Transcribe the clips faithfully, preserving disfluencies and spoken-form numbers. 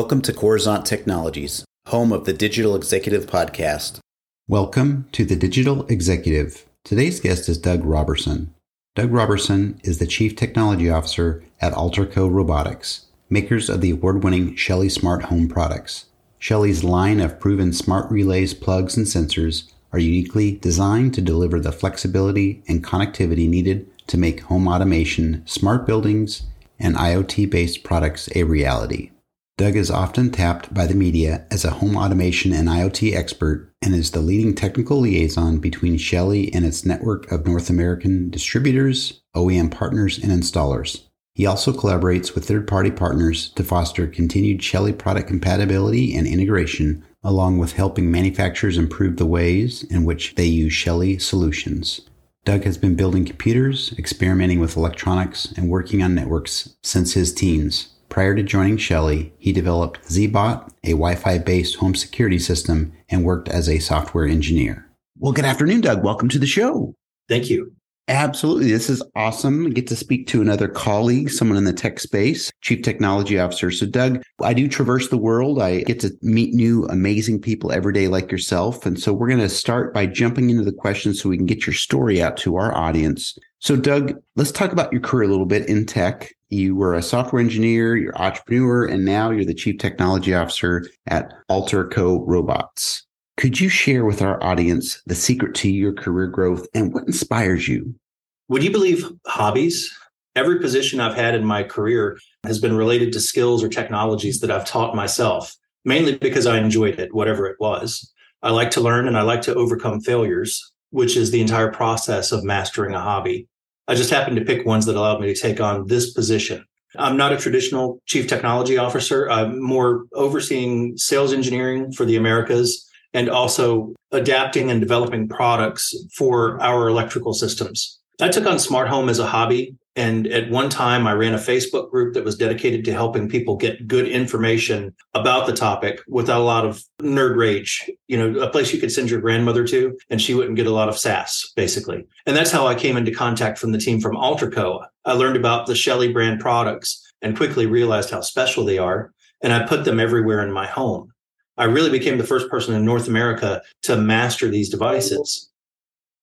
Welcome to Coruzant Technologies, home of the Digital Executive podcast. Welcome to the Digital Executive. Today's guest is Doug Roberson. Doug Roberson is the Chief Technology Officer at Allterco Robotics, makers of the award-winning Shelly smart home products. Shelly's line of proven smart relays, plugs, and sensors are uniquely designed to deliver the flexibility and connectivity needed to make home automation, smart buildings, and IoT-based products a reality. Doug is often tapped by the media as a home automation and IoT expert and is the leading technical liaison between Shelly and its network of North American distributors, O E M partners, and installers. He also collaborates with third-party partners to foster continued Shelly product compatibility and integration, along with helping manufacturers improve the ways in which they use Shelly solutions. Doug has been building computers, experimenting with electronics, and working on networks since his teens. Prior to joining Shelly, he developed Z-Bot, a Wi-Fi-based home security system, and worked as a software engineer. Well, good afternoon, Doug. Welcome to the show. Thank you. Absolutely. This is awesome. I get to speak to another colleague, someone in the tech space, Chief Technology Officer. So, Doug, I do traverse the world. I get to meet new, amazing people every day like yourself. And so we're going to start by jumping into the questions so we can get your story out to our audience. So, Doug, let's talk about your career a little bit in tech. You were a software engineer, you're an entrepreneur, and now you're the Chief Technology Officer at Allterco Robotics. Could you share with our audience the secret to your career growth and what inspires you? Would you believe hobbies? Every position I've had in my career has been related to skills or technologies that I've taught myself, mainly because I enjoyed it, whatever it was. I like to learn and I like to overcome failures, which is the entire process of mastering a hobby. I just happened to pick ones that allowed me to take on this position. I'm not a traditional chief technology officer. I'm more overseeing sales engineering for the Americas and also adapting and developing products for our electrical systems. I took on smart home as a hobby. And at one time, I ran a Facebook group that was dedicated to helping people get good information about the topic without a lot of nerd rage, you know, a place you could send your grandmother to, and she wouldn't get a lot of sass, basically. And that's how I came into contact from the team from Allterco. I learned about the Shelly brand products and quickly realized how special they are. And I put them everywhere in my home. I really became the first person in North America to master these devices.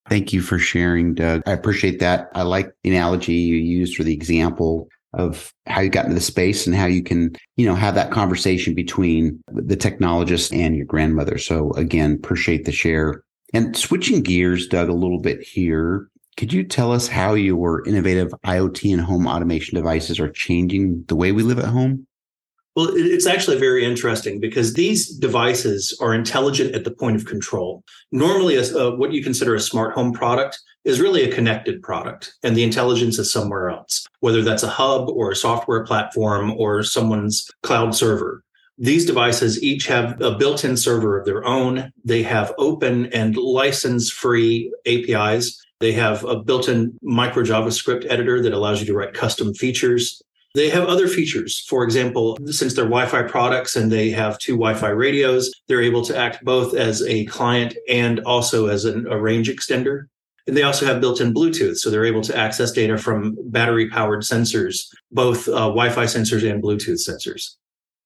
Thank you for sharing, Doug. I appreciate that. I like the analogy you used or the example of how you got into the space and how you can, you know, have that conversation between the technologist and your grandmother. So again, appreciate the share. And switching gears, Doug, a little bit here, could you tell us how your innovative IoT and home automation devices are changing the way we live at home? Well, it's actually very interesting because these devices are intelligent at the point of control. Normally, a, a, what you consider a smart home product is really a connected product, and the intelligence is somewhere else, whether that's a hub or a software platform or someone's cloud server. These devices each have a built-in server of their own. They have open and license-free A P Is. They have a built-in micro JavaScript editor that allows you to write custom features. They have other features. For example, since they're Wi-Fi products and they have two Wi-Fi radios, they're able to act both as a client and also as an, a range extender. And they also have built-in Bluetooth, so they're able to access data from battery-powered sensors, both uh, Wi-Fi sensors and Bluetooth sensors.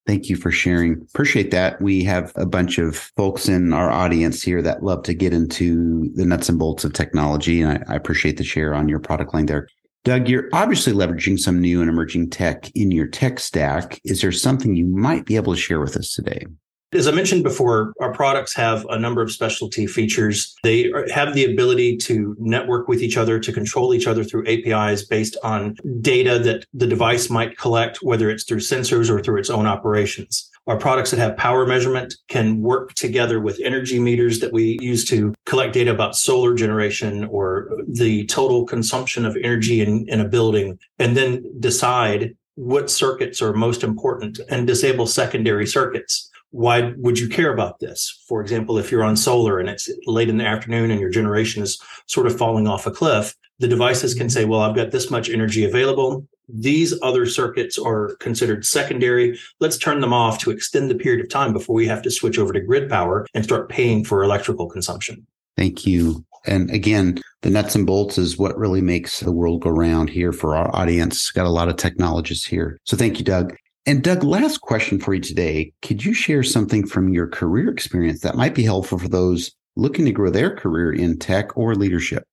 Thank you for sharing. Appreciate that. We have a bunch of folks in our audience here that love to get into the nuts and bolts of technology, and I, I appreciate the share on your product line there. Doug, you're obviously leveraging some new and emerging tech in your tech stack. Is there something you might be able to share with us today? As I mentioned before, our products have a number of specialty features. They have the ability to network with each other, to control each other through A P Is based on data that the device might collect, whether it's through sensors or through its own operations. Our products that have power measurement can work together with energy meters that we use to collect data about solar generation or the total consumption of energy in, in a building, and then decide what circuits are most important and disable secondary circuits. Why would you care about this? For example, if you're on solar and it's late in the afternoon and your generation is sort of falling off a cliff, the devices can say, well, I've got this much energy available. These other circuits are considered secondary. Let's turn them off to extend the period of time before we have to switch over to grid power and start paying for electrical consumption. Thank you. And again, the nuts and bolts is what really makes the world go round here for our audience. Got a lot of technologists here. So thank you, Doug. And Doug, last question for you today. Could you share something from your career experience that might be helpful for those looking to grow their career in tech or leadership?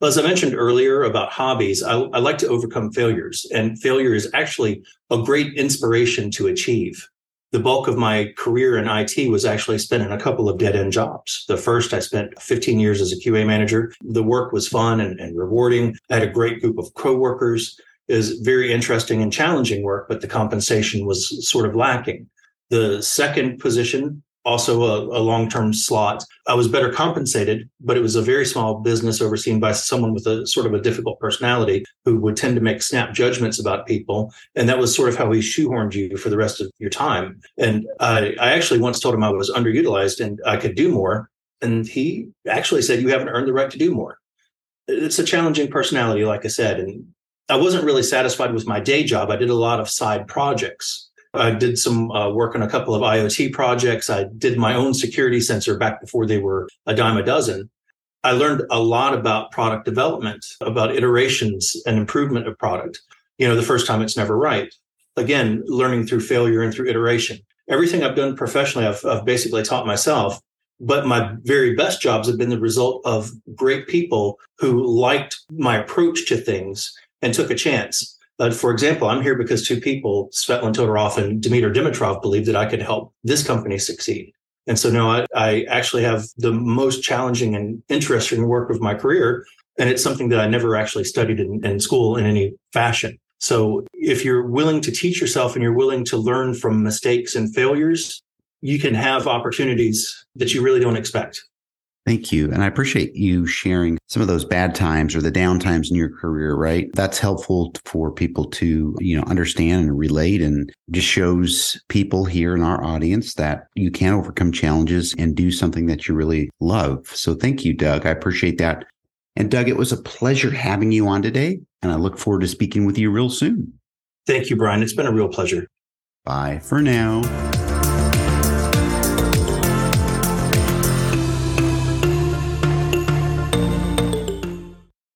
Well, as I mentioned earlier about hobbies, I, I like to overcome failures, and failure is actually a great inspiration to achieve. The bulk of my career in I T was actually spent in a couple of dead-end jobs. The first, I spent fifteen years as a Q A manager. The work was fun and, and rewarding. I had a great group of coworkers. It was very interesting and challenging work, but the compensation was sort of lacking. The second position, also a, a long-term slot, I was better compensated, but it was a very small business overseen by someone with a sort of a difficult personality who would tend to make snap judgments about people. And that was sort of how he shoehorned you for the rest of your time. And I, I actually once told him I was underutilized and I could do more. And he actually said, "You haven't earned the right to do more." It's a challenging personality, like I said. And I wasn't really satisfied with my day job. I did a lot of side projects. I did some uh, work on a couple of IoT projects. I did my own security sensor back before they were a dime a dozen. I learned a lot about product development, about iterations and improvement of product. You know, the first time it's never right. Again, learning through failure and through iteration. Everything I've done professionally, I've, I've basically taught myself. But my very best jobs have been the result of great people who liked my approach to things and took a chance. Uh, for example, I'm here because two people, Svetlana Todoroff and Dmitry Dimitrov, believed that I could help this company succeed. And so now I, I actually have the most challenging and interesting work of my career. And it's something that I never actually studied in, in school in any fashion. So if you're willing to teach yourself and you're willing to learn from mistakes and failures, you can have opportunities that you really don't expect. Thank you. And I appreciate you sharing some of those bad times or the down times in your career, right? That's helpful for people to, you know, understand and relate, and just shows people here in our audience that you can overcome challenges and do something that you really love. So thank you, Doug. I appreciate that. And Doug, it was a pleasure having you on today. And I look forward to speaking with you real soon. Thank you, Brian. It's been a real pleasure. Bye for now.